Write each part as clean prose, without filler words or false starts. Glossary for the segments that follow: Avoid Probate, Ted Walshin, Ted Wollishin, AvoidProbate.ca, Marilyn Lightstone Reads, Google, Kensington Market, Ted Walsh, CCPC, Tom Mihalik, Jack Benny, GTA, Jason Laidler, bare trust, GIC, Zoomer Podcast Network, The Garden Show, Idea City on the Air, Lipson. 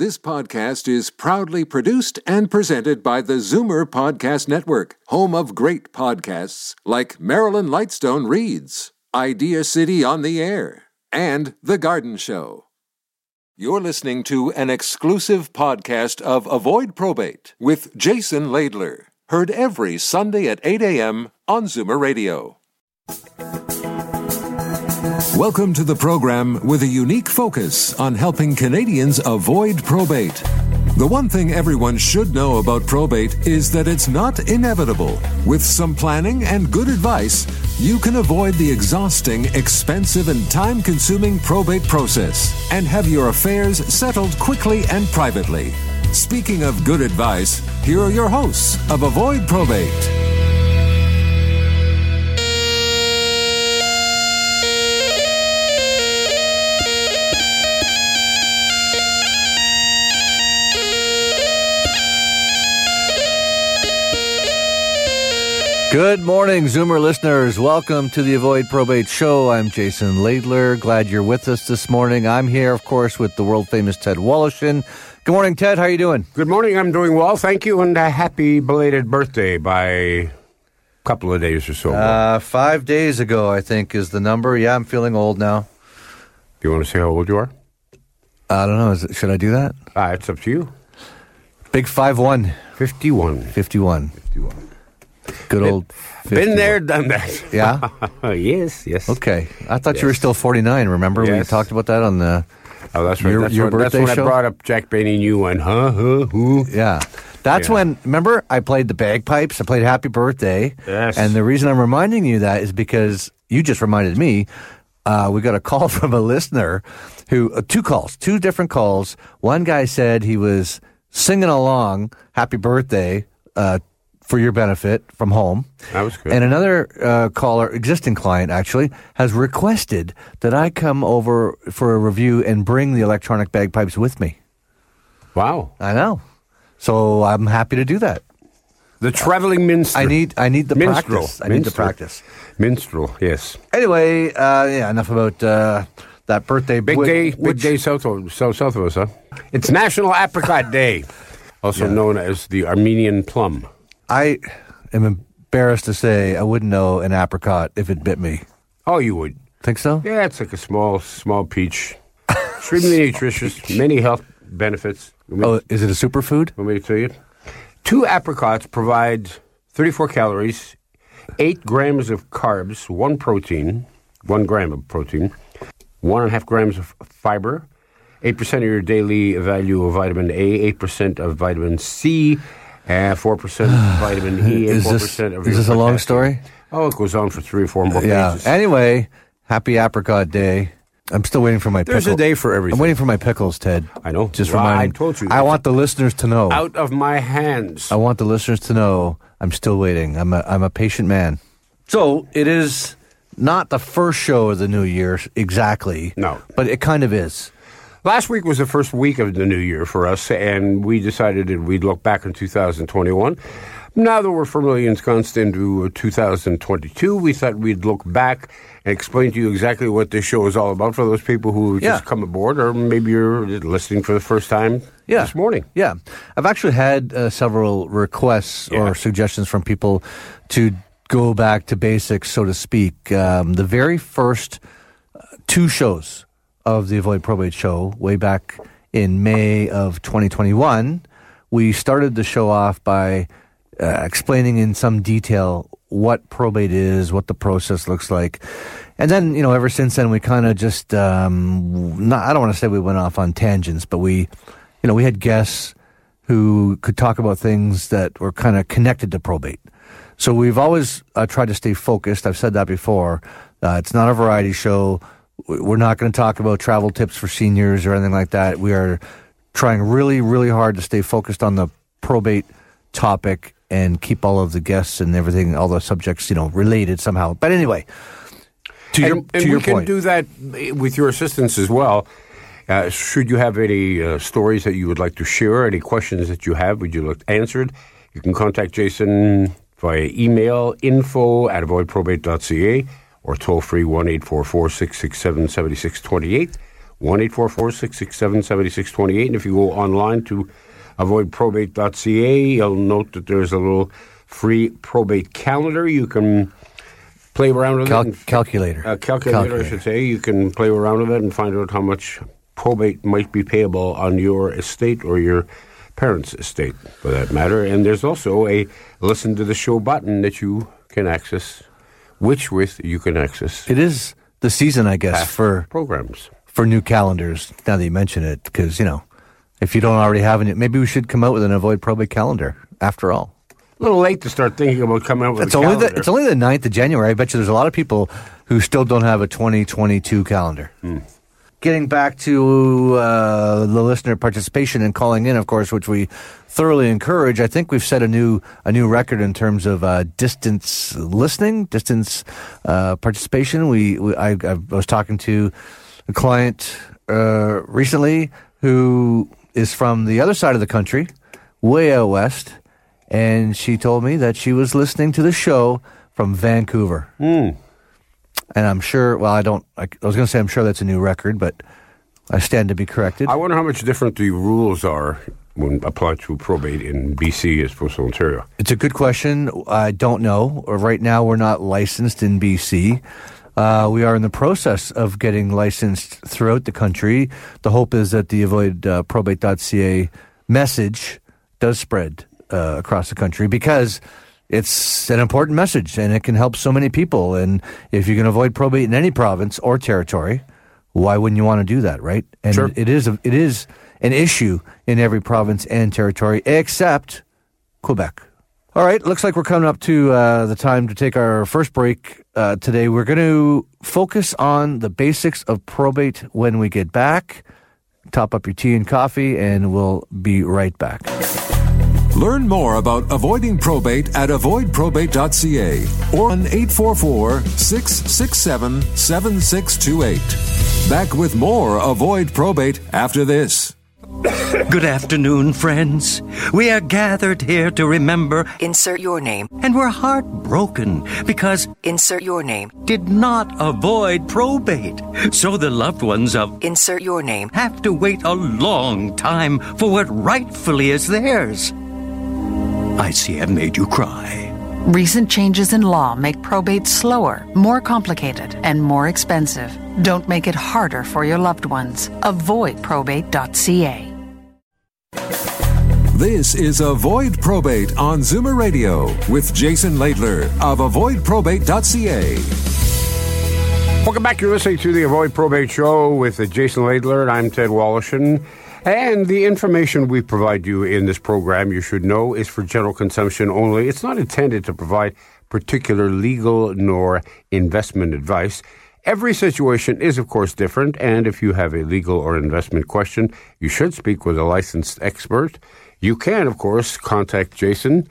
This podcast is proudly produced and presented by the Zoomer Podcast Network, home of great podcasts like Marilyn Lightstone Reads, Idea City on the Air, and The Garden Show. You're listening to an exclusive podcast of Avoid Probate with Jason Laidler, heard every Sunday at 8 a.m. on Zoomer Radio. Welcome to the program with a unique focus on helping Canadians avoid probate. The one thing everyone should know about probate is that it's not inevitable. With some planning and good advice, you can avoid the exhausting, expensive, and time-consuming probate process and have your affairs settled quickly and privately. Speaking of good advice, here are your hosts of Avoid Probate. Good morning, Zoomer listeners. Welcome to the Avoid Probate Show. I'm Jason Laidler. Glad you're with us this morning. I'm here, of course, with the world-famous Ted Wollishin. Good morning, Ted. How are you doing? Good morning. I'm doing well. Thank you, and a happy belated birthday by a couple of days or so. 5 days ago, I think, is the number. Yeah, I'm feeling old now. Do you want to say how old you are? I don't know. Should I do that? It's up to you. Big 5-1. 51. Good old 50. Been there, done that. Yeah? Yes. Okay. I thought you were still 49, remember? Yes. We talked about that on the that's right. That's when I brought up Jack Benny and you went, who? Yeah. That's when, remember, I played the bagpipes, I played Happy Birthday. Yes. And the reason I'm reminding you that is because you just reminded me, we got a call from a listener who, two different calls. One guy said he was singing along, Happy Birthday, for your benefit from home. That was good. And another caller, existing client actually, has requested that I come over for a review and bring the electronic bagpipes with me. Wow. I know. So I'm happy to do that. The traveling minstrel. I need the practice. Minstrel, yes. Anyway, enough about that birthday. Big day south of us, huh? It's National Apricot Day, also known as the Armenian plum. I am embarrassed to say I wouldn't know an apricot if it bit me. Oh, you would. Think so? Yeah, it's like a small peach. Extremely nutritious, many health benefits. Is it a superfood? Want me to tell you? 2 apricots provide 34 calories, 8 grams of carbs, 1 gram of protein, 1.5 grams of fiber, 8% of your daily value of vitamin A, 8% of vitamin C, 4% vitamin E, and 4% of your... Is this a long story? Oh, it goes on for 3 or 4 more pages. Anyway, happy Apricot Day. I'm still waiting for my pickles. There's a day for everything. I'm waiting for my pickles, Ted. I know. Just remind me. I told you. I want the listeners to know. Out of my hands. I want the listeners to know I'm still waiting. I'm a patient man. So, it is not the first show of the new year, exactly. No. But it kind of is. Last week was the first week of the new year for us, and we decided that we'd look back in 2021. Now that we're firmly ensconced into 2022, we thought we'd look back and explain to you exactly what this show is all about for those people who just come aboard, or maybe you're listening for the first time this morning. Yeah. I've actually had several requests or suggestions from people to go back to basics, so to speak. The very first 2 shows of the Avoid Probate Show way back in May of 2021, we started the show off by explaining in some detail what probate is, what the process looks like. And then, ever since then, we kind of just, I don't want to say we went off on tangents, but we, we had guests who could talk about things that were kind of connected to probate. So we've always tried to stay focused. I've said that before. It's not a variety show. We're not going to talk about travel tips for seniors or anything like that. We are trying really, really hard to stay focused on the probate topic and keep all of the guests and everything, all the subjects, related somehow. But anyway, to your point. We can do that with your assistance as well. Should you have any stories that you would like to share, any questions that you have, would you like answered, you can contact Jason via email, info@avoidprobate.ca. Or toll-free 1-844-667-7628. 1-844-667-7628. And if you go online to AvoidProbate.ca, you'll note that there's a little free probate calendar. You can play around with it. Calculator, I should say. You can play around with it and find out how much probate might be payable on your estate or your parents' estate, for that matter. And there's also a listen to the show button that you can access, It is the season, I guess, for programs, for new calendars, now that you mention it, because, you know, if you don't already have it, maybe we should come out with an Avoid Probate calendar, after all. A little late to start thinking about coming out with a calendar. It's only the 9th of January. I bet you there's a lot of people who still don't have a 2022 calendar. Mm. Getting back to the listener participation and calling in, of course, which we thoroughly encourage. I think we've set a new record in terms of distance listening, distance participation. I was talking to a client recently who is from the other side of the country, way out west, and she told me that she was listening to the show from Vancouver. Mm. And I'm sure, I was going to say I'm sure that's a new record, but I stand to be corrected. I wonder how much different the rules are when applied to probate in BC as opposed to Ontario. It's a good question. I don't know. Right now we're not licensed in BC. We are in the process of getting licensed throughout the country. The hope is that the AvoidProbate.ca message does spread across the country, because it's an important message, and it can help so many people. And if you can avoid probate in any province or territory, why wouldn't you want to do that, right? And sure. It is an issue in every province and territory, except Quebec. All right, looks like we're coming up to the time to take our first break today. We're going to focus on the basics of probate when we get back. Top up your tea and coffee, and we'll be right back. Learn more about avoiding probate at avoidprobate.ca or on 844-667-7628. Back with more Avoid Probate after this. Good afternoon, friends. We are gathered here to remember, insert your name, and we're heartbroken because, insert your name, did not avoid probate. So the loved ones of, insert your name, have to wait a long time for what rightfully is theirs. I see I've made you cry. Recent changes in law make probate slower, more complicated, and more expensive. Don't make it harder for your loved ones. AvoidProbate.ca. This is Avoid Probate on Zoomer Radio with Jason Laidler of AvoidProbate.ca. Welcome back. You're listening to the Avoid Probate Show with Jason Laidler, and I'm Ted Wollishin. And the information we provide you in this program, you should know, is for general consumption only. It's not intended to provide particular legal nor investment advice. Every situation is, of course, different, and if you have a legal or investment question, you should speak with a licensed expert. You can, of course, contact Jason.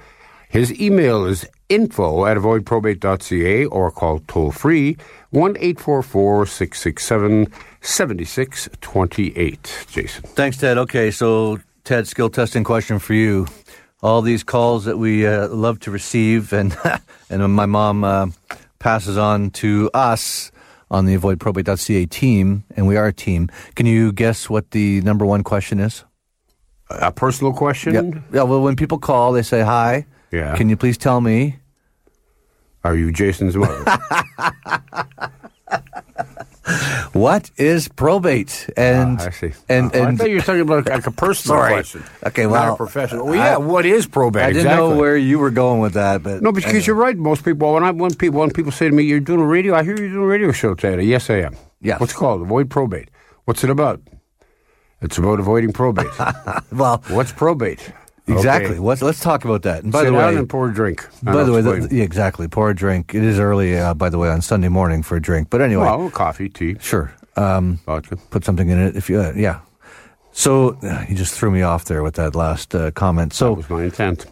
His email is info@avoidprobate.ca or call toll-free 1-844-667-7628. Jason. Thanks, Ted. Okay, so Ted, skill testing question for you. All these calls that we love to receive and my mom passes on to us on the AvoidProbate.ca team, and we are a team. Can you guess what the number one question is? A personal question? Yeah, well, when people call, they say, hi, yeah, can you please tell me? Are you Jason's mother? What is probate? And I see. And I thought you were talking about like a personal question. Okay, well, not a professional. Well, yeah. What is probate? I didn't know where you were going with that, but no, because anyway, you're right. Most people, when people say to me, "You're doing a radio," I hear you're doing a radio show today. Yes, I am. Yes. What's it called? Avoid Probate. What's it about? It's about avoiding probate. Well, what's probate? Exactly. Okay. Let's talk about that. And by the way, sit down and pour a drink. Exactly. Pour a drink. It is early, by the way, on Sunday morning for a drink. But anyway. Well, coffee, tea. Sure. Vodka. Put something in it if you, yeah. So you just threw me off there with that last comment. So that was my intent.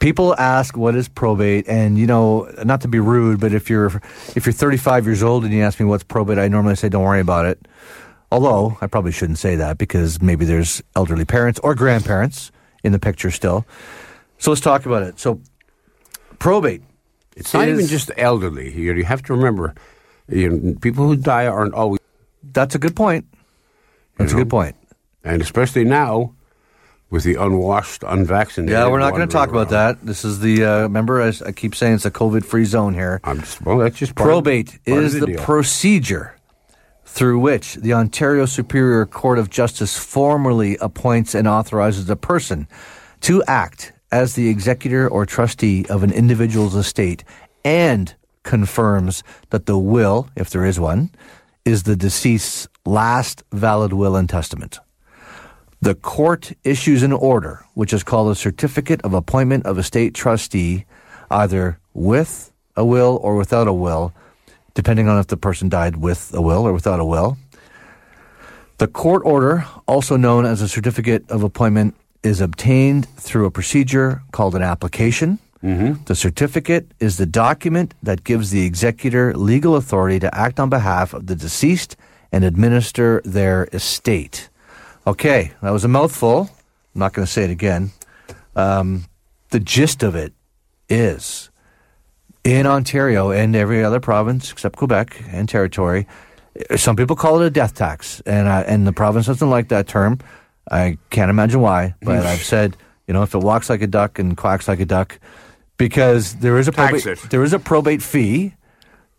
People ask, what is probate? And, you know, not to be rude, but if you're 35 years old and you ask me what's probate, I normally say, don't worry about it. Although I probably shouldn't say that, because maybe there's elderly parents or grandparents in the picture still. So let's talk about it. So probate. It's not even just elderly here. You have to remember, people who die aren't always... That's a good point. That's a good point. And especially now with the unwashed, unvaccinated. Yeah, we're not going to talk about that. This is the, remember, I keep saying it's a COVID-free zone here. Well, that's just part of the deal. Probate is the procedure through which the Ontario Superior Court of Justice formally appoints and authorizes a person to act as the executor or trustee of an individual's estate and confirms that the will, if there is one, is the deceased's last valid will and testament. The court issues an order, which is called a certificate of appointment of estate trustee, either with a will or without a will, depending on if the person died with a will or without a will. The court order, also known as a certificate of appointment, is obtained through a procedure called an application. Mm-hmm. The certificate is the document that gives the executor legal authority to act on behalf of the deceased and administer their estate. Okay, that was a mouthful. I'm not going to say it again. The gist of it is, in Ontario and every other province except Quebec and territory, some people call it a death tax, and the province doesn't like that term. I can't imagine why, but I've said, you know, if it walks like a duck and quacks like a duck, because there is a probate fee.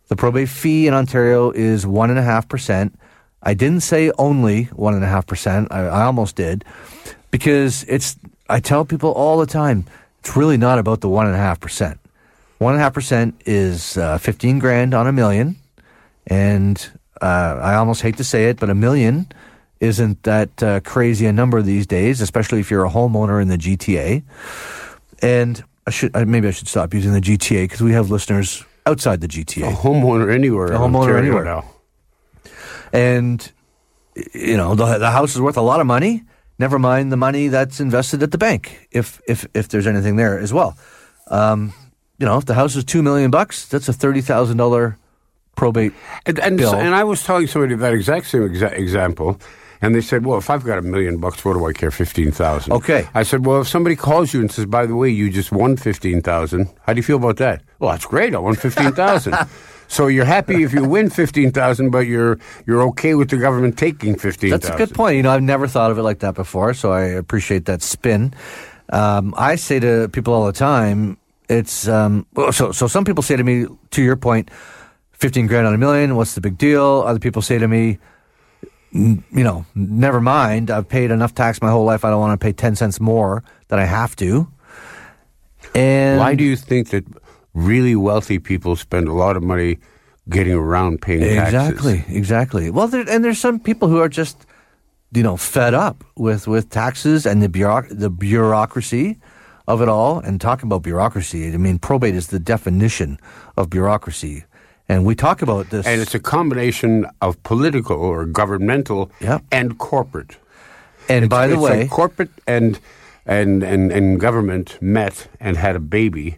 The probate fee in Ontario is 1.5%. I didn't say only 1.5%. I almost did, because I tell people all the time, it's really not about the 1.5%. 1.5% is $15,000 on $1 million, and I almost hate to say it, but $1 million isn't that crazy a number these days, especially if you're a homeowner in the GTA. And I should stop using the GTA, because we have listeners outside the GTA. A homeowner anywhere now. And, you know, the house is worth a lot of money, never mind the money that's invested at the bank, if there's anything there as well. You know, if the house is $2 million, that's a $30,000 probate bill. And I was telling somebody that exact same example, and they said, well, if I've got $1 million, what do I care, 15,000? Okay. I said, well, if somebody calls you and says, by the way, you just won 15,000, how do you feel about that? Well, that's great, I won 15,000. So you're happy if you win 15,000, but you're okay with the government taking 15,000. That's a good point. You know, I've never thought of it like that before, so I appreciate that spin. I say to people all the time, it's so some people say to me, to your point, $15,000 on $1 million, what's the big deal? Other people say to me, you know, never mind, I've paid enough tax my whole life, I don't want to pay 10 cents more than I have to. And why do you think that? Really wealthy people spend a lot of money getting around paying taxes. Exactly. Well, there's some people who are just, you know, fed up with taxes and the bureaucracy of it all. And talking about bureaucracy, I mean, probate is the definition of bureaucracy. And we talk about this. And it's a combination of political or governmental and corporate. And by the way, like corporate and government met and had a baby.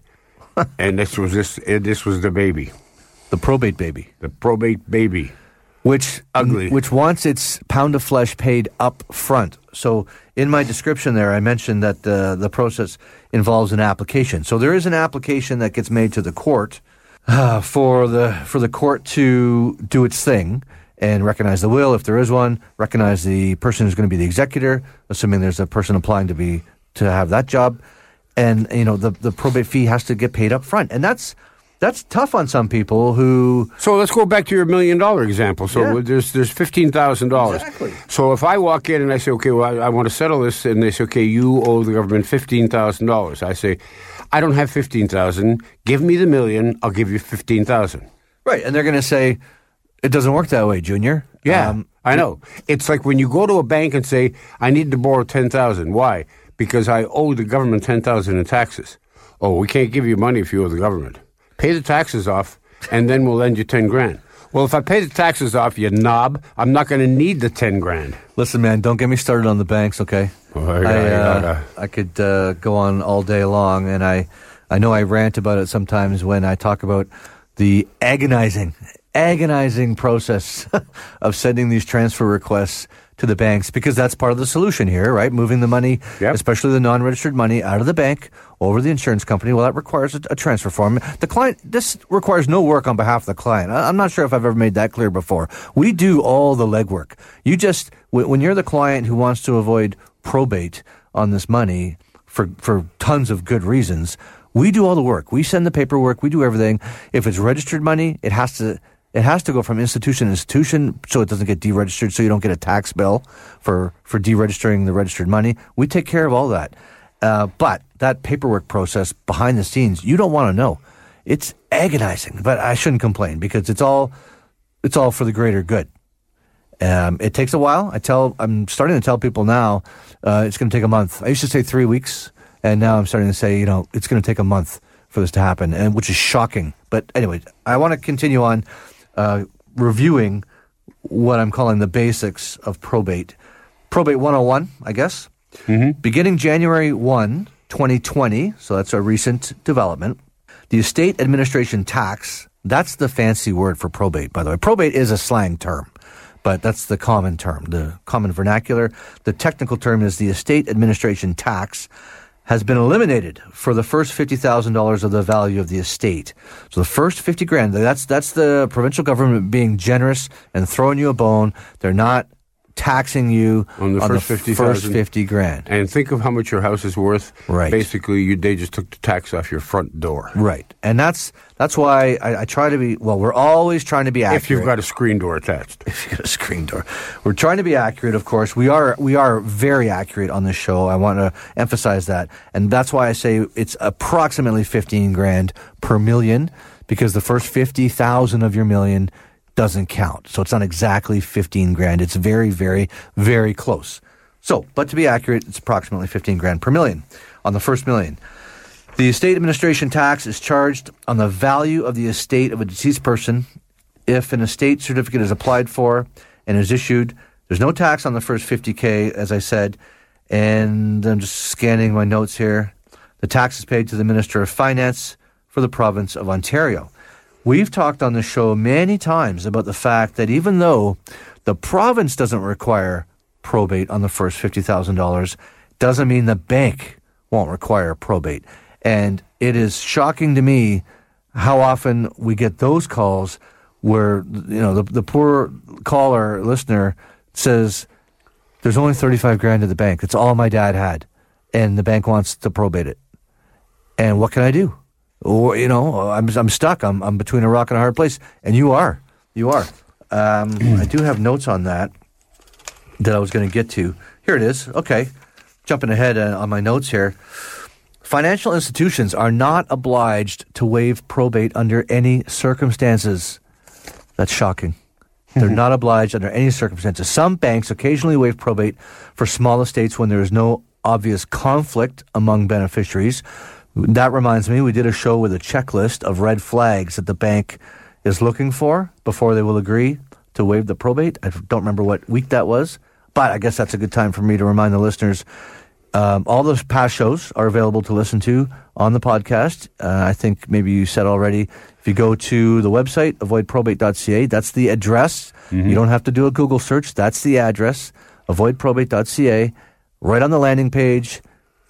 And this was the baby. The probate baby. The probate baby. Which ugly. Which wants its pound of flesh paid up front. So in my description there, I mentioned that the process involves an application. So there is an application that gets made to the court for the court to do its thing and recognize the will, if there is one, recognize the person who's going to be the executor, assuming there's a person applying to have that job. And, you know, the probate fee has to get paid up front. And that's tough on some people who... So let's go back to your $1 million example. So there's $15,000. Exactly. So if I walk in and I say, okay, well, I want to settle this, and they say, okay, you owe the government $15,000. I say, I don't have $15,000. Give me the $1 million. I'll give you $15,000. Right. And they're going to say, it doesn't work that way, Junior. Yeah, I know. It's like when you go to a bank and say, I need to borrow $10,000. Why? Because I owe the government $10,000 in taxes. Oh, we can't give you money if you owe the government. Pay the taxes off, and then we'll lend you $10,000. Well, if I pay the taxes off, you knob, I'm not going to need the $10,000. Listen, man, don't get me started on the banks, okay? Oh, I could go on all day long, and I know I rant about it sometimes when I talk about the agonizing process of sending these transfer requests to the banks, because that's part of the solution here, right? Moving the money, especially the non-registered money, out of the bank over the insurance company. Well, that requires a transfer form. The client, this requires no work on behalf of the client. I'm not sure if I've ever made that clear before. We do all the legwork. You just when you're the client who wants to avoid probate on this money for tons of good reasons, we do all the work. We send the paperwork. We do everything. If it's registered money, it has to go from institution to institution so it doesn't get deregistered, so you don't get a tax bill for deregistering the registered money. We take care of all that. But that paperwork process behind the scenes, you don't want to know. It's agonizing, but I shouldn't complain because it's all for the greater good. It takes a while. I'm starting to tell people now it's going to take a month. I used to say 3 weeks, and now I'm starting to say, it's going to take a month for this to happen, and which is shocking. But anyway, I want to continue on reviewing what I'm calling the basics of probate. Probate 101, I guess. Mm-hmm. Beginning January 1, 2020, so that's a recent development, the estate administration tax, that's the fancy word for probate, by the way. Probate is a slang term, but that's the common term, the common vernacular. The technical term is the estate administration tax has been eliminated for the first $50,000 of the value of the estate. So the first 50 grand, that's the provincial government being generous and throwing you a bone. They're not taxing you on the first 50 grand. And think of how much your house is worth. Right. Basically, they just took the tax off your front door. Right. And that's why I try to be, we're always trying to be accurate. If you've got a screen door attached. We're trying to be accurate, of course. We are very accurate on this show. I want to emphasize that. And that's why I say it's approximately 15 grand per million, because the first 50,000 of your million doesn't count. So it's not exactly 15 grand. It's very, very, very close. So, but to be accurate, it's approximately 15 grand per million on the first million. The estate administration tax is charged on the value of the estate of a deceased person. If an estate certificate is applied for and is issued, there's no tax on the first 50K, as I said. And I'm just scanning my notes here. The tax is paid to the Minister of Finance for the province of Ontario. We've talked on the show many times about the fact that even though the province doesn't require probate on the first $50,000, doesn't mean the bank won't require probate. And it is shocking to me how often we get those calls where the poor caller listener says, "There's only 35 grand in the bank. It's all my dad had, and the bank wants to probate it. And what can I do? Or, I'm stuck. I'm between a rock and a hard place." And you are. I do have notes on that I was going to get to. Here it is. Okay. Jumping ahead on my notes here. Financial institutions are not obliged to waive probate under any circumstances. That's shocking. They're not obliged under any circumstances. Some banks occasionally waive probate for small estates when there is no obvious conflict among beneficiaries. That reminds me, we did a show with a checklist of red flags that the bank is looking for before they will agree to waive the probate. I don't remember what week that was, but I guess that's a good time for me to remind the listeners. All those past shows are available to listen to on the podcast. I think maybe you said already, if you go to the website, AvoidProbate.ca, that's the address. Mm-hmm. You don't have to do a Google search. That's the address, AvoidProbate.ca. Right on the landing page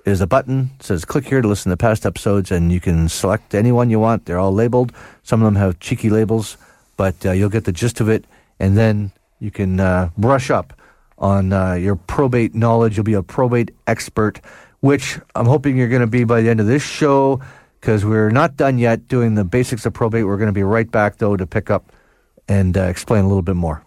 is a button that says click here to listen to past episodes, and you can select any one you want. They're all labeled. Some of them have cheeky labels, but you'll get the gist of it, and then you can brush up on your probate knowledge. You'll be a probate expert, which I'm hoping you're going to be by the end of this show, because we're not done yet doing the basics of probate. We're going to be right back, though, to pick up and explain a little bit more.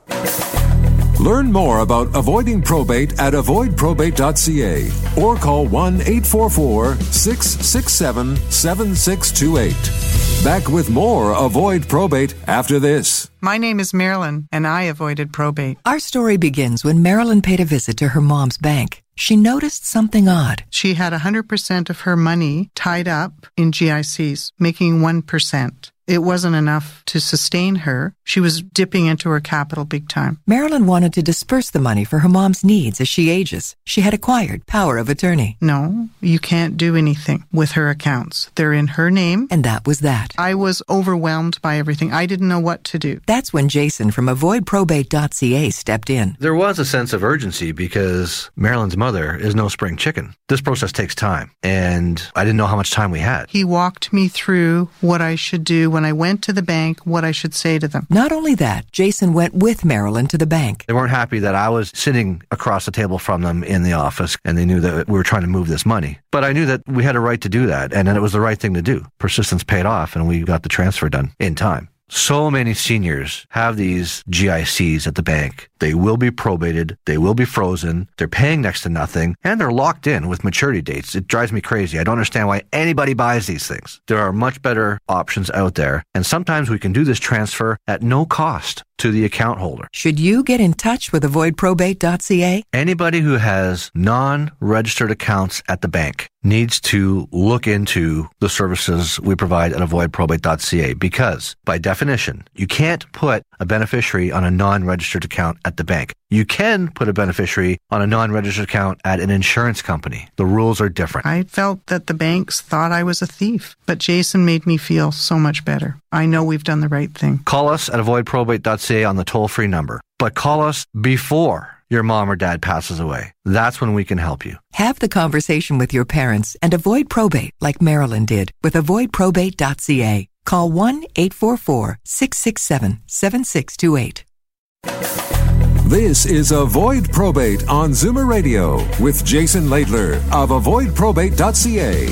Learn more about avoiding probate at avoidprobate.ca or call 1-844-667-7628. Back with more Avoid Probate after this. My name is Marilyn, and I avoided probate. Our story begins when Marilyn paid a visit to her mom's bank. She noticed something odd. She had 100% of her money tied up in GICs, making 1%. It wasn't enough to sustain her. She was dipping into her capital big time. Marilyn wanted to disperse the money for her mom's needs as she ages. She had acquired power of attorney. No, you can't do anything with her accounts. They're in her name. And that was that. I was overwhelmed by everything. I didn't know what to do. That's when Jason from AvoidProbate.ca stepped in. There was a sense of urgency because Marilyn's mother is no spring chicken. This process takes time, and I didn't know how much time we had. He walked me through what I should do when I went to the bank what I should say to them. Not only that, Jason went with Marilyn to the bank. They weren't happy that I was sitting across the table from them in the office, and they knew that we were trying to move this money. But I knew that we had a right to do that, and then it was the right thing to do. Persistence paid off, and we got the transfer done in time. So many seniors have these GICs at the bank. They will be probated. They will be frozen. They're paying next to nothing, and they're locked in with maturity dates. It drives me crazy. I don't understand why anybody buys these things. There are much better options out there, and sometimes we can do this transfer at no cost to the account holder. Should you get in touch with AvoidProbate.ca? Anybody who has non-registered accounts at the bank needs to look into the services we provide at AvoidProbate.ca, because by definition, you can't put a beneficiary on a non-registered account at the bank. You can put a beneficiary on a non-registered account at an insurance company. The rules are different. I felt that the banks thought I was a thief, but Jason made me feel so much better. I know we've done the right thing. Call us at AvoidProbate.ca on the toll-free number, but call us before your mom or dad passes away. That's when we can help you. Have the conversation with your parents and avoid probate like Marilyn did with AvoidProbate.ca. Call 1-844-667-7628. This is Avoid Probate on Zoomer Radio with Jason Laidler of AvoidProbate.ca.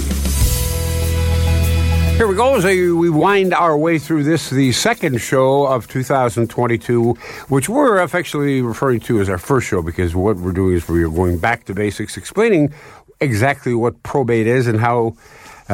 Here we go as we wind our way through this, the second show of 2022, which we're affectionately referring to as our first show, because what we're doing is we're going back to basics, explaining exactly what probate is and how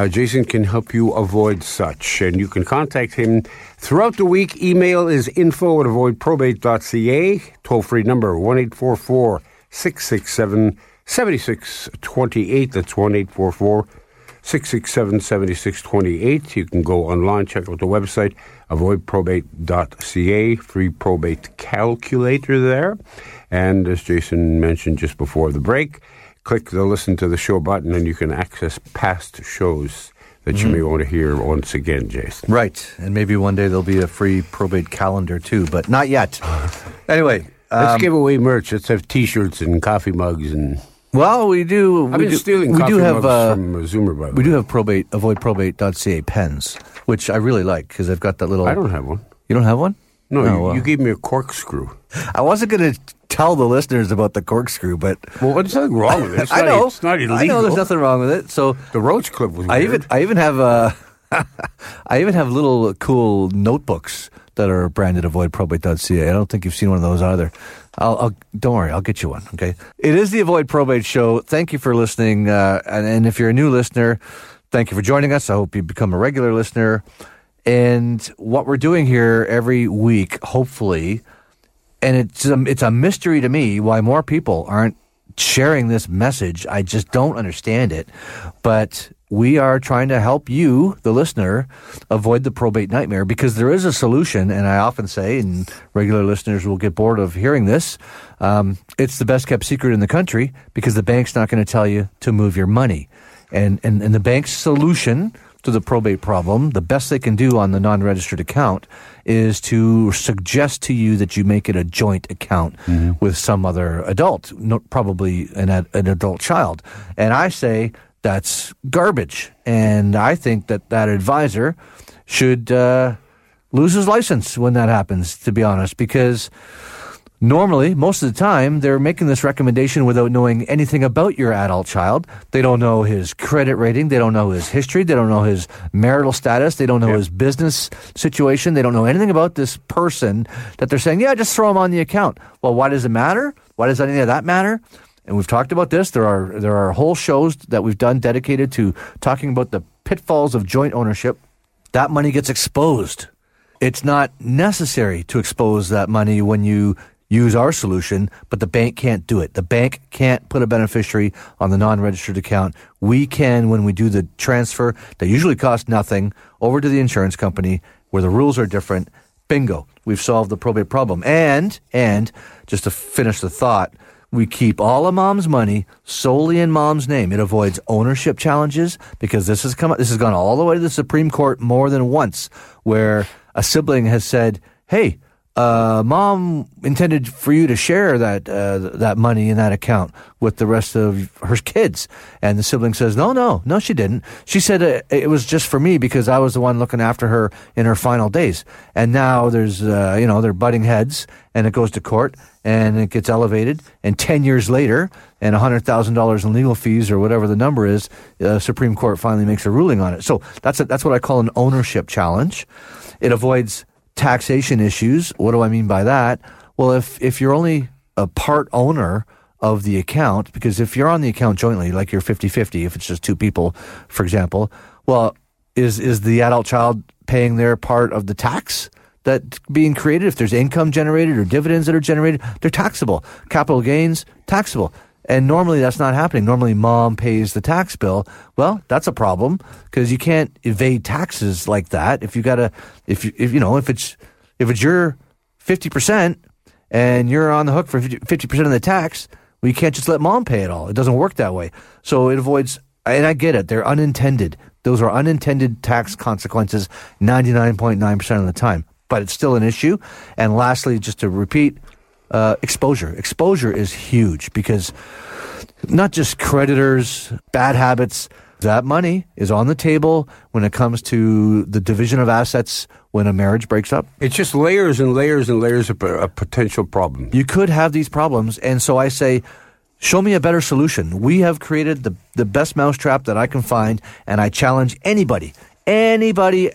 Jason can help you avoid such. And you can contact him throughout the week. Email is info at avoidprobate.ca. Toll-free number 1-844-667-7628. That's 1-844-667-7628. You can go online, check out the website, avoidprobate.ca, free probate calculator there. And as Jason mentioned just before the break, click the listen to the show button and you can access past shows that you may want to hear once again, Jason. Right. And maybe one day there'll be a free probate calendar too, but not yet. Anyway. Let's give away merch. Let's have T-shirts and coffee mugs and... Well, we do. We do have, we do have probate, avoidprobate.ca pens, which I really like because I've got that little. I don't have one. You don't have one? No, you gave me a corkscrew. I wasn't going to tell the listeners about the corkscrew, but well, what's nothing wrong with it? It's I know it's not illegal. I know there's nothing wrong with it. So the Roach Clip was. Weird. I even have little cool notebooks that are branded avoidprobate.ca. I don't think you've seen one of those either. Don't worry, I'll get you one, okay? It is the Avoid Probate Show. Thank you for listening. And if you're a new listener, thank you for joining us. I hope you become a regular listener. And what we're doing here every week, hopefully, and it's a mystery to me why more people aren't sharing this message. I just don't understand it. But we are trying to help you, the listener, avoid the probate nightmare, because there is a solution, and I often say, and regular listeners will get bored of hearing this, it's the best-kept secret in the country because the bank's not going to tell you to move your money. And the bank's solution to the probate problem, the best they can do on the non-registered account, is to suggest to you that you make it a joint account with some other adult, probably an adult child. And I say... that's garbage, and I think that advisor should lose his license when that happens, to be honest, because normally, most of the time, they're making this recommendation without knowing anything about your adult child. They don't know his credit rating. They don't know his history. They don't know his marital status. They don't know his business situation. They don't know anything about this person that they're saying, yeah, just throw him on the account. Well, why does it matter? Why does any of that matter? And we've talked about this. There are whole shows that we've done dedicated to talking about the pitfalls of joint ownership. That money gets exposed. It's not necessary to expose that money when you use our solution, but the bank can't do it. The bank can't put a beneficiary on the non-registered account. We can when we do the transfer that usually costs nothing over to the insurance company where the rules are different. Bingo. We've solved the probate problem. And just to finish the thought, we keep all of Mom's money solely in Mom's name. It avoids ownership challenges because this has gone all the way to the Supreme Court more than once, where a sibling has said, "Hey, Mom intended for you to share that money in that account with the rest of her kids. And the sibling says, no, she didn't. She said it was just for me because I was the one looking after her in her final days. And now there's, they're butting heads, and it goes to court, and it gets elevated. And 10 years later, and $100,000 in legal fees or whatever the number is, the Supreme Court finally makes a ruling on it. So that's what I call an ownership challenge. It avoids taxation issues. What do I mean by that? Well, if you're only a part owner of the account, because if you're on the account jointly, like you're 50-50, if it's just two people, for example, well, is the adult child paying their part of the tax that's being created? If there's income generated or dividends that are generated, they're taxable. Capital gains, taxable. And normally that's not happening. Normally mom pays the tax bill. Well, that's a problem because you can't evade taxes like that. If you gotta, if it's your 50% and you're on the hook for 50% of the tax, well, you can't just let mom pay it all. It doesn't work that way. So it avoids, and I get it, they're unintended. Those are unintended tax consequences 99.9% of the time, but it's still an issue. And lastly, just to repeat, exposure. Exposure is huge because not just creditors, bad habits, that money is on the table when it comes to the division of assets when a marriage breaks up. It's just layers and layers and layers of a potential problem. You could have these problems, and so I say, show me a better solution. We have created the best mousetrap that I can find, and I challenge anybody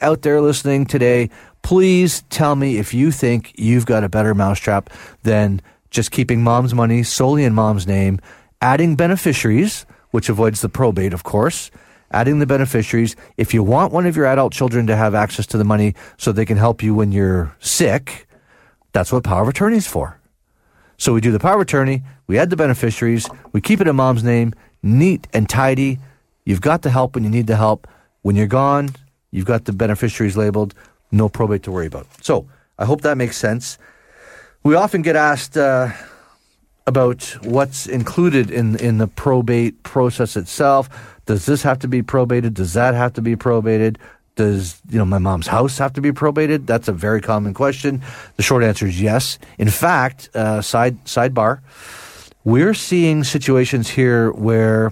out there listening today, please tell me if you think you've got a better mousetrap than just keeping mom's money solely in mom's name, adding beneficiaries, which avoids the probate, of course, adding the beneficiaries. If you want one of your adult children to have access to the money so they can help you when you're sick, that's what power of attorney is for. So we do the power of attorney, we add the beneficiaries, we keep it in mom's name, neat and tidy. You've got the help when you need the help. When you're gone, you've got the beneficiaries labeled. No probate to worry about. So I hope that makes sense. We often get asked about what's included in the probate process itself. Does this have to be probated? Does that have to be probated? Does my mom's house have to be probated? That's a very common question. The short answer is yes. In fact, sidebar, we're seeing situations here where,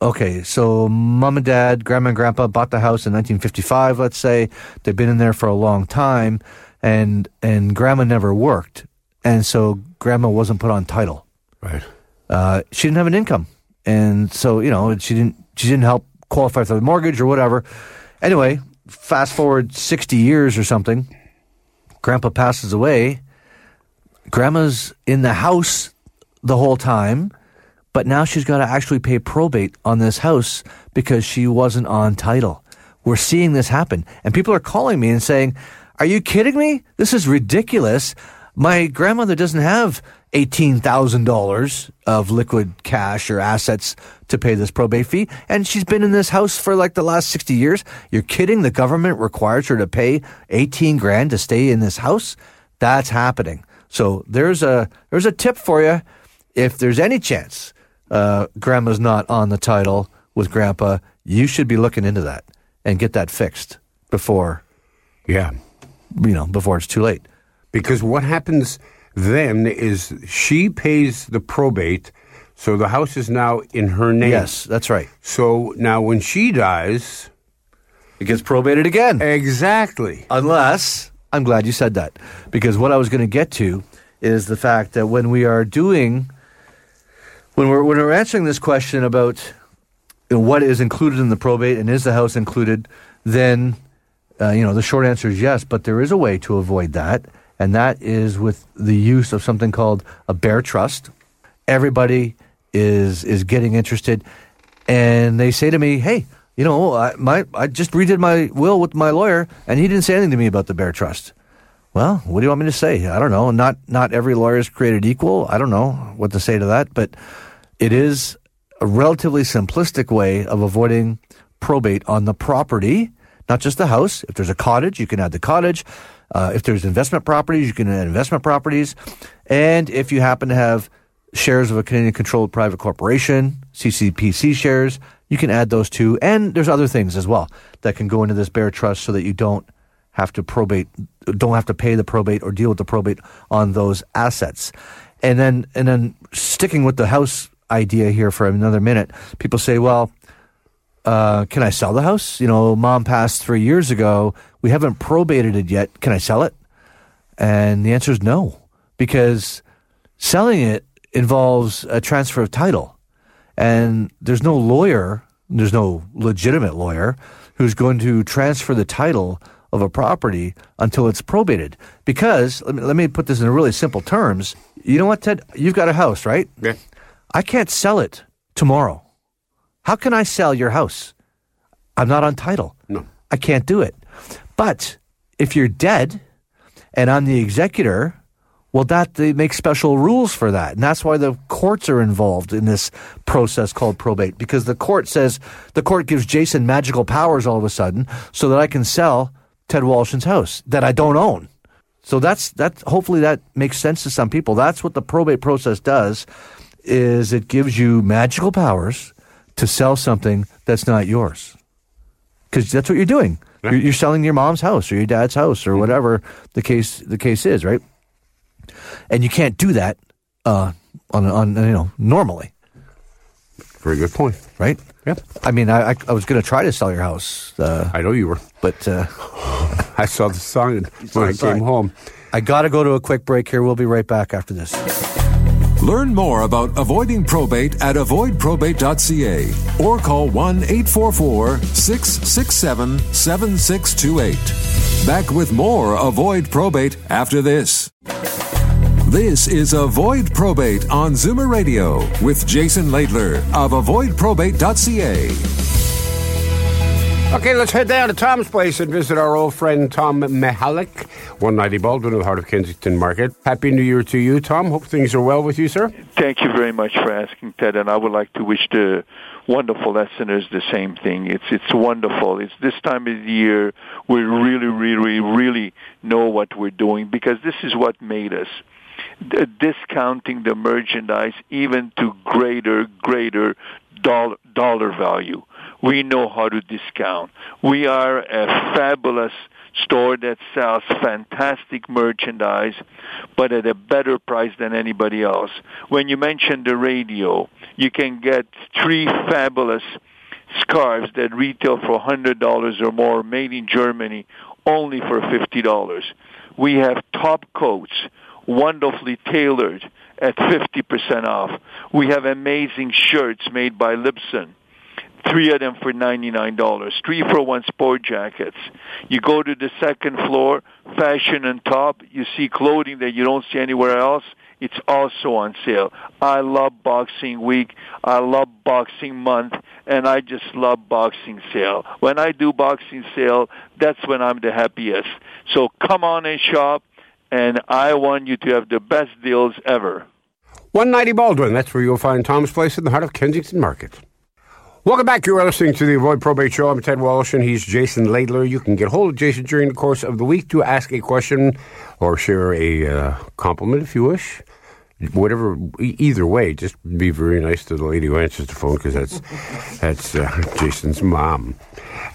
okay, so mom and dad, grandma and grandpa bought the house in 1955, let's say. They've been in there for a long time, and grandma never worked. And so grandma wasn't put on title. Right. She didn't have an income. And so, she didn't help qualify for the mortgage or whatever. Anyway, fast forward 60 years or something, grandpa passes away. Grandma's in the house the whole time. But now she's got to actually pay probate on this house because she wasn't on title. We're seeing this happen. And people are calling me and saying, are you kidding me? This is ridiculous. My grandmother doesn't have $18,000 of liquid cash or assets to pay this probate fee. And she's been in this house for like the last 60 years. You're kidding? The government requires her to pay $18,000 to stay in this house? That's happening. So there's a tip for you. If there's any chance grandma's not on the title with grandpa, you should be looking into that and get that fixed before, before it's too late. Because what happens then is she pays the probate, so the house is now in her name. Yes, that's right. So now when she dies, it gets probated again. Exactly. Unless, I'm glad you said that, because what I was going to get to is the fact that when we are doing, when we're answering this question about what is included in the probate and is the house included, then the short answer is yes, but there is a way to avoid that, and that is with the use of something called a bare trust. Everybody is getting interested, and they say to me, hey, I just redid my will with my lawyer, and he didn't say anything to me about the bare trust. Well, what do you want me to say? I don't know. Not every lawyer is created equal. I don't know what to say to that, but it is a relatively simplistic way of avoiding probate on the property, not just the house. If there's a cottage, you can add the cottage. If there's investment properties, you can add investment properties. And if you happen to have shares of a Canadian-controlled private corporation, CCPC shares, you can add those too. And there's other things as well that can go into this bare trust so that you don't have to probate, don't have to pay the probate or deal with the probate on those assets. And then sticking with the house idea here for another minute, people say, well, can I sell the house? You know, mom passed 3 years ago. We haven't probated it yet. Can I sell it? And the answer is no, because selling it involves a transfer of title. And there's no lawyer, there's no legitimate lawyer who's going to transfer the title of a property until it's probated. Because, let me put this in really simple terms. You know what, Ted? You've got a house, right? Yeah. I can't sell it tomorrow. How can I sell your house? I'm not on title. No. I can't do it. But if you're dead and I'm the executor, well, they make special rules for that. And that's why the courts are involved in this process called probate, because the court gives Jason magical powers all of a sudden so that I can sell Ted Walshin's house that I don't own. So that's hopefully that makes sense to some people. That's what the probate process does, is it gives you magical powers to sell something that's not yours. Because that's what you're doing. Yeah. You're selling your mom's house or your dad's house or whatever the case is, right? And you can't do that normally. Very good point. Right? Yep. I mean, I was going to try to sell your house. I know you were. But I saw the sign when I came home. I got to go to a quick break here. We'll be right back after this. Learn more about avoiding probate at AvoidProbate.ca or call 1-844-667-7628. Back with more Avoid Probate after this. This is Avoid Probate on Zoomer Radio with Jason Laidler of AvoidProbate.ca. Okay, let's head down to Tom's place and visit our old friend Tom Mihalik, 190 Baldwin in the heart of Kensington Market. Happy New Year to you, Tom. Hope things are well with you, sir. Thank you very much for asking, Ted, and I would like to wish the wonderful listeners the same thing. It's wonderful. It's this time of the year we really know what we're doing, because this is what made us. Discounting the merchandise even to greater dollar value. We know how to discount. We are a fabulous store that sells fantastic merchandise, but at a better price than anybody else. When you mention the radio, you can get three fabulous scarves that retail for $100 or more, made in Germany, only for $50. We have top coats, wonderfully tailored, at 50% off. We have amazing shirts made by Lipson, three of them for $99, 3-for-1 sport jackets. You go to the second floor, fashion and top, you see clothing that you don't see anywhere else. It's also on sale. I love Boxing Week. I love Boxing Month. And I just love Boxing Sale. When I do Boxing Sale, that's when I'm the happiest. So come on and shop. And I want you to have the best deals ever. 190 Baldwin, that's where you'll find Tom's Place in the heart of Kensington Market. Welcome back. You are listening to the Avoid Probate Show. I'm Ted Walsh, and he's Jason Laidler. You can get hold of Jason during the course of the week to ask a question or share a compliment if you wish. Whatever, either way, just be very nice to the lady who answers the phone, because that's Jason's mom.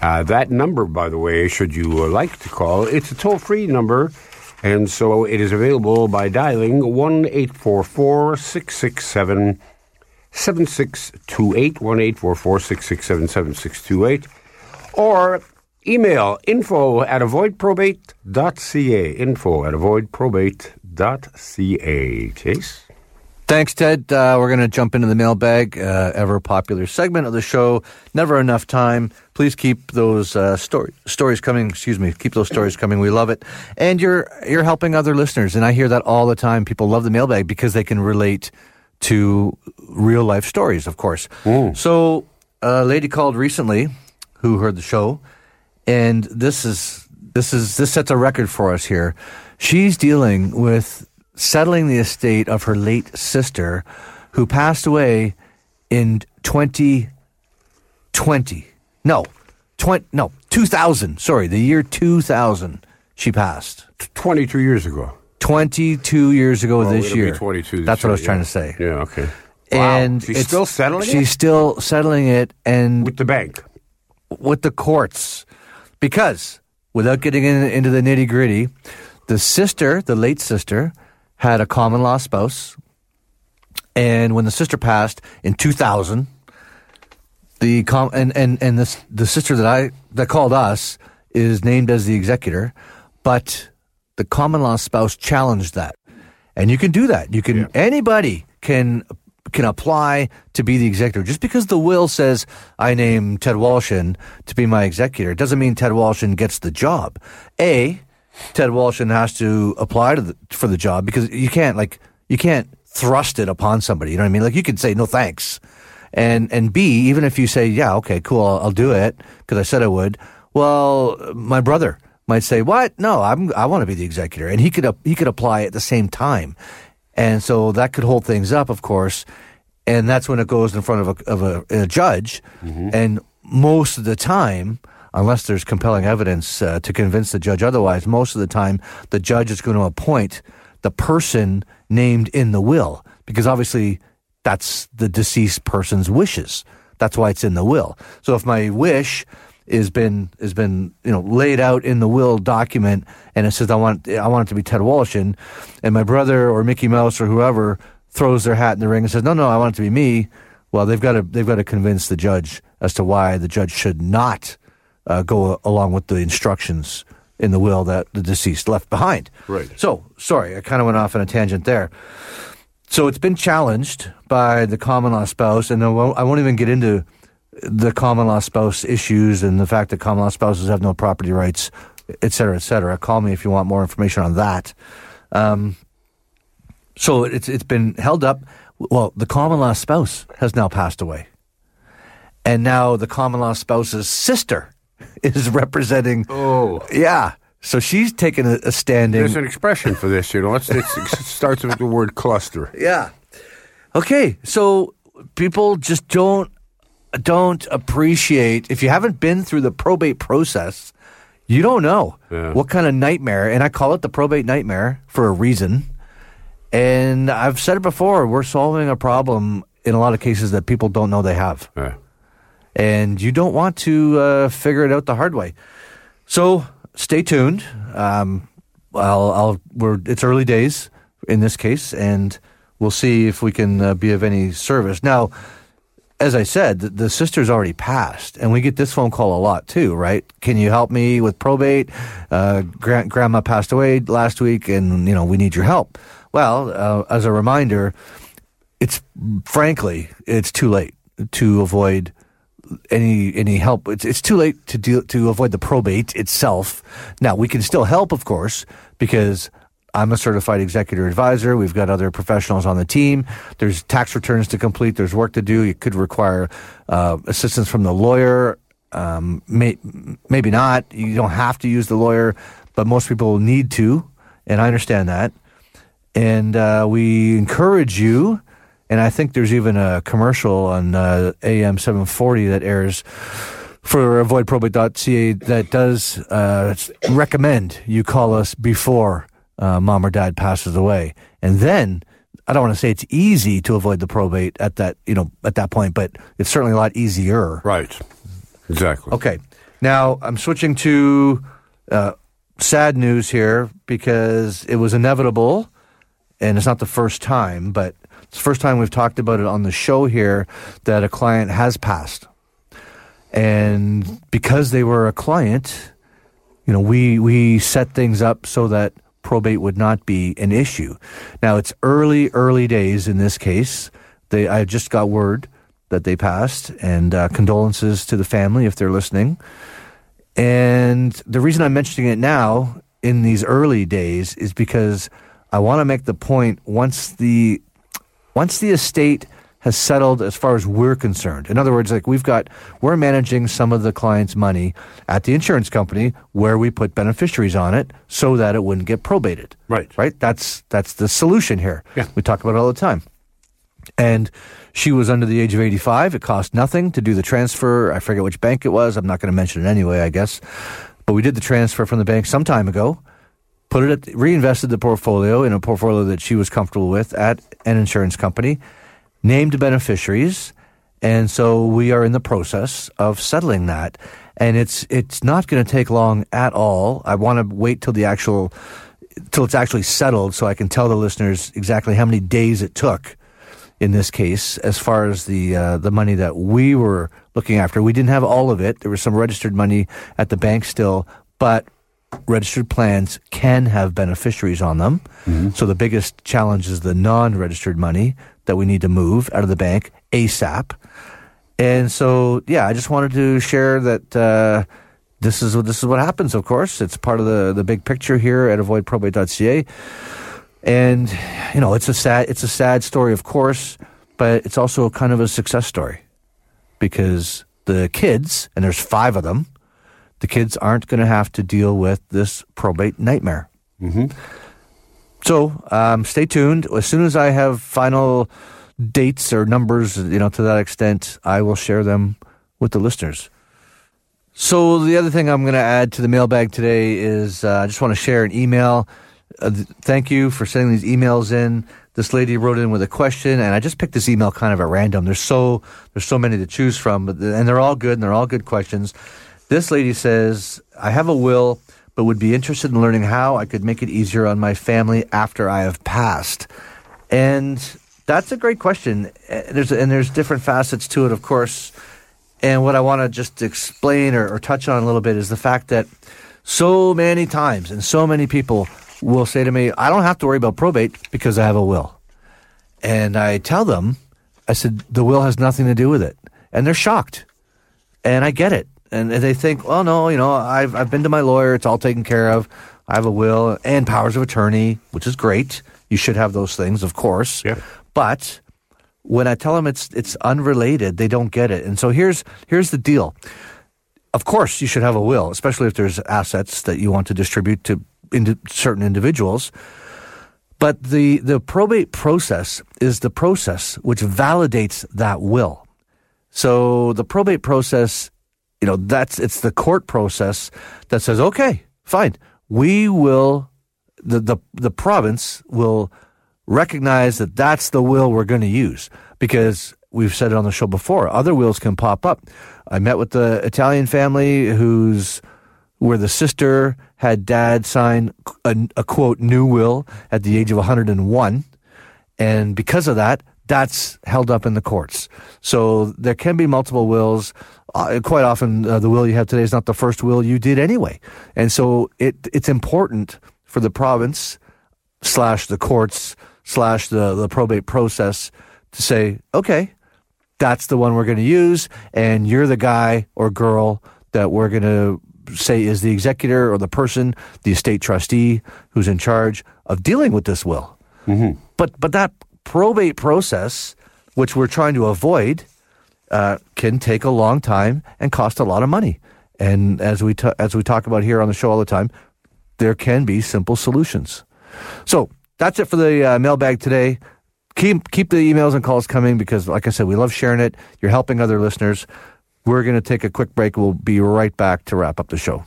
That number, by the way, should you like to call, it's a toll-free number. And so it is available by dialing 1-844-667-7628, 1-844-667-7628, or email info@avoidprobate.ca, info@avoidprobate.ca. Chase? Thanks, Ted. We're going to jump into the mailbag, ever popular segment of the show. Never enough time. Please keep those stories coming. Excuse me. Keep those stories coming. We love it. And you're helping other listeners. And I hear that all the time. People love the mailbag because they can relate to real life stories, of course. Ooh. So a lady called recently who heard the show, and this sets a record for us here. She's dealing with settling the estate of her late sister, who passed away in 2000. Sorry, the year 2000 she passed. 22 years ago. 22 years ago this year. 22. That's what I was trying to say. Yeah, okay. And wow. She's still settling it? She's still settling it. And with the bank. With the courts. Because without getting into the nitty-gritty, the sister, the late sister, had a common-law spouse. And when the sister passed in 2000, the sister that called us is named as the executor, but the common-law spouse challenged that. And you can do that. You can Anybody can apply to be the executor. Just because the will says, I name Ted Walshin to be my executor, it doesn't mean Ted Walshin gets the job. A, Ted Walshin has to apply for the job, because you can't thrust it upon somebody. You know what I mean? Like, you could say, no thanks. And B, even if you say, yeah, okay, cool, I'll do it, because I said I would, well, my brother might say, what? No, I want to be the executor. And he could apply at the same time. And so that could hold things up, of course, and that's when it goes in front of a judge. Mm-hmm. And most of the time, unless there's compelling evidence to convince the judge otherwise, most of the time the judge is going to appoint the person named in the will, because obviously that's the deceased person's wishes. That's why it's in the will. So if my wish has been laid out in the will document, and it says I want it to be Ted Wollishin, and my brother or Mickey Mouse or whoever throws their hat in the ring and says no, I want it to be me, well, they've got to convince the judge as to why the judge should not go along with the instructions in the will that the deceased left behind. Right. So sorry, I kind of went off on a tangent there. So it's been challenged by the common law spouse, and I won't even get into the common law spouse issues and the fact that common law spouses have no property rights, et cetera, et cetera. Call me if you want more information on that. So it's been held up. Well, the common law spouse has now passed away. And now the common law spouse's sister is representing. Oh. Yeah. So she's taken a standing. There's an expression for this, It starts with the word cluster. Yeah. Okay. So people just don't appreciate, if you haven't been through the probate process, you don't know what kind of nightmare, and I call it the probate nightmare for a reason. And I've said it before, we're solving a problem in a lot of cases that people don't know they have. Yeah. And you don't want to figure it out the hard way. So stay tuned. It's early days in this case, and we'll see if we can be of any service. Now, as I said, the sister's already passed, and we get this phone call a lot too, right? Can you help me with probate? Grandma passed away last week, and we need your help. Well, as a reminder, it's too late to avoid any help. It's too late to avoid the probate itself. Now, we can still help, of course, because I'm a certified executor advisor. We've got other professionals on the team. There's tax returns to complete. There's work to do. It could require assistance from the lawyer. Maybe not. You don't have to use the lawyer, but most people need to, and I understand that. And we encourage you, and I think there's even a commercial on AM 740 that airs for AvoidProbate.ca that does recommend you call us before mom or dad passes away. And then, I don't want to say it's easy to avoid the probate at that point, but it's certainly a lot easier. Right. Exactly. Okay. Now, I'm switching to sad news here, because it was inevitable, and it's not the first time, but it's the first time we've talked about it on the show here, that a client has passed. And because they were a client, we set things up so that probate would not be an issue. Now, it's early days in this case. I just got word that they passed, and condolences to the family if they're listening. And the reason I'm mentioning it now in these early days is because I want to make the point, once the estate has settled as far as we're concerned. In other words, we're managing some of the client's money at the insurance company where we put beneficiaries on it so that it wouldn't get probated. Right. Right? That's the solution here. Yeah. We talk about it all the time. And she was under the age of 85. It cost nothing to do the transfer. I forget which bank it was. I'm not going to mention it anyway, I guess. But we did the transfer from the bank some time ago, reinvested the portfolio in a portfolio that she was comfortable with at an insurance company, named beneficiaries, And so we are in the process of settling that. And it's not going to take long at all. I want to wait till it's actually settled so I can tell the listeners exactly how many days it took in this case as far as the money that we were looking after. We didn't have all of it. There was some registered money at the bank still, but registered plans can have beneficiaries on them. Mm-hmm. So the biggest challenge is the non-registered money that we need to move out of the bank ASAP. And so, yeah, I just wanted to share that this is what happens, of course. It's part of the big picture here at AvoidProbate.ca. And, you know, it's a sad story, of course, but it's also kind of a success story because the kids, and there's 5 of them, the kids aren't going to have to deal with this probate nightmare. Mm-hmm. So stay tuned. As soon as I have final dates or numbers, you know, to that extent, I will share them with the listeners. So the other thing I'm going to add to the mailbag today is I just want to share an email. Thank you for sending these emails in. This lady wrote in with a question, and I just picked this email kind of at random. There's so many to choose from, but and they're all good, and they're all good questions. This lady says, I have a will, but would be interested in learning how I could make it easier on my family after I have passed. And that's a great question. There's different facets to it, of course. And what I want to just explain or touch on a little bit is the fact that so many times and so many people will say to me, I don't have to worry about probate because I have a will. And I tell them, I said, the will has nothing to do with it. And they're shocked. And I get it. And they think, well, no, you know, I've been to my lawyer. It's all taken care of. I have a will and powers of attorney, which is great. You should have those things, of course. Yeah. But when I tell them it's unrelated, they don't get it. And so here's the deal. Of course, you should have a will, especially if there's assets that you want to distribute to certain individuals. But the probate process is the process which validates that will. So the probate process, you know, it's the court process that says, okay, fine. We will, the province will recognize that that's the will we're going to use because we've said it on the show before. Other wills can pop up. I met with the Italian family where the sister had dad sign a quote, new will at the age of 101. And because of that, that's held up in the courts. So there can be multiple wills. Quite often, the will you have today is not the first will you did anyway. And so it's important for the province / the courts / the probate process to say, okay, that's the one we're going to use, and you're the guy or girl that we're going to say is the executor or the person, the estate trustee who's in charge of dealing with this will. Mm-hmm. But that probate process, which we're trying to avoid, can take a long time and cost a lot of money. And as we talk about here on the show all the time, there can be simple solutions. So that's it for the mailbag today. Keep the emails and calls coming because, like I said, we love sharing it. You're helping other listeners. We're going to take a quick break. We'll be right back to wrap up the show.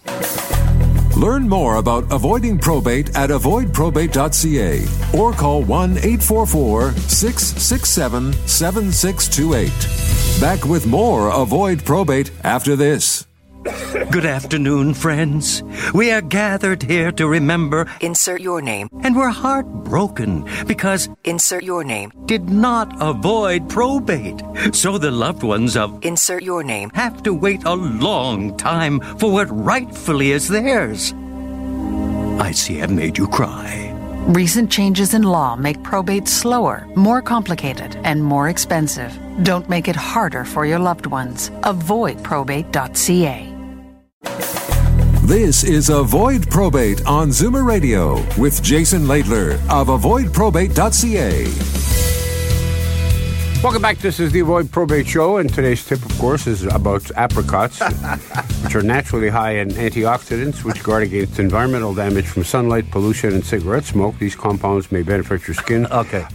Learn more about avoiding probate at avoidprobate.ca or call 1-844-667-7628. Back with more Avoid Probate after this. Good afternoon, friends. We are gathered here to remember... Insert your name. And we're heartbroken because... Insert your name. Did not avoid probate. So the loved ones of... Insert your name. Have to wait a long time for what rightfully is theirs. I see I've made you cry. Recent changes in law make probate slower, more complicated, and more expensive. Don't make it harder for your loved ones. AvoidProbate.ca. This is Avoid Probate on Zoomer Radio with Jason Laidler of AvoidProbate.ca. Welcome back. This is the Avoid Probate Show, and today's tip, of course, is about apricots, which are naturally high in antioxidants, which guard against environmental damage from sunlight, pollution, and cigarette smoke. These compounds may benefit your skin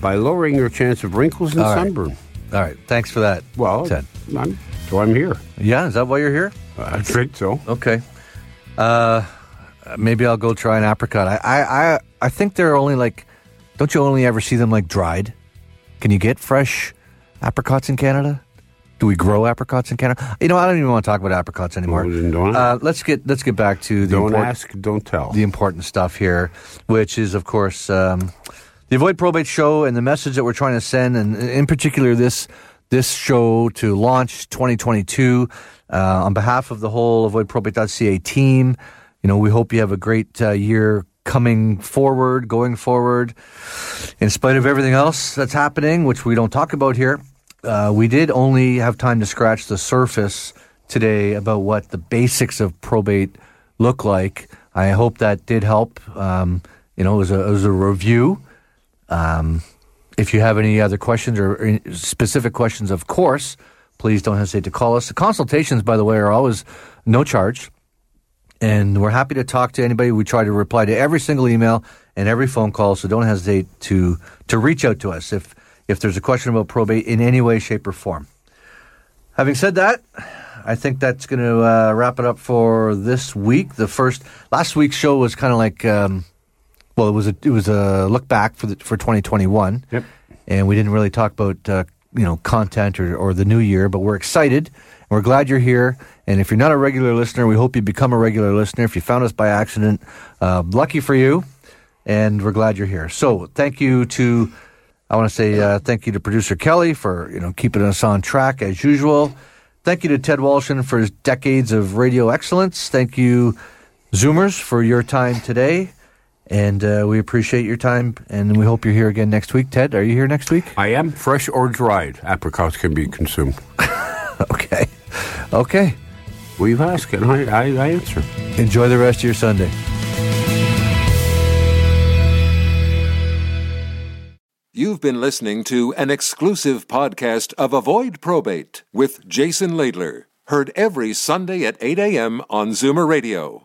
by lowering your chance of wrinkles and sunburn. All right. Thanks for that, Ted. That's why I'm here. Yeah? Is that why you're here? I think so. Okay. Maybe I'll go try an apricot. I think they're only like, don't you only ever see them like dried? Can you get fresh apricots in Canada? Do we grow apricots in Canada? You know, I don't even want to talk about apricots anymore. Let's get back to the important stuff here, which is, of course, the Avoid Probate show and the message that we're trying to send, and in particular this show to launch 2022 on behalf of the whole AvoidProbate.ca team. You know, we hope you have a great year going forward, in spite of everything else that's happening, which we don't talk about here. We did only have time to scratch the surface today about what the basics of probate look like. I hope that did help. It was a review. If you have any other questions or specific questions, of course, please don't hesitate to call us. The consultations, by the way, are always no charge, and we're happy to talk to anybody. We try to reply to every single email and every phone call, so don't hesitate to reach out to us if there's a question about probate in any way, shape, or form. Having said that, I think that's going to wrap it up for this week. Last week's show was kind of like, it was a look back for 2021. Yep. And we didn't really talk about content or the new year, but we're excited. We're glad you're here. And if you're not a regular listener, we hope you become a regular listener. If you found us by accident, lucky for you. And we're glad you're here. So thank you to producer Kelly for keeping us on track as usual. Thank you to Ted Walshin for his decades of radio excellence. Thank you, Zoomers, for your time today. And we appreciate your time, and we hope you're here again next week. Ted, are you here next week? I am. Fresh or dried, apricots can be consumed. Okay. Well, you ask, and I answer. Enjoy the rest of your Sunday. You've been listening to an exclusive podcast of Avoid Probate with Jason Laidler, heard every Sunday at 8 a.m. on Zoomer Radio.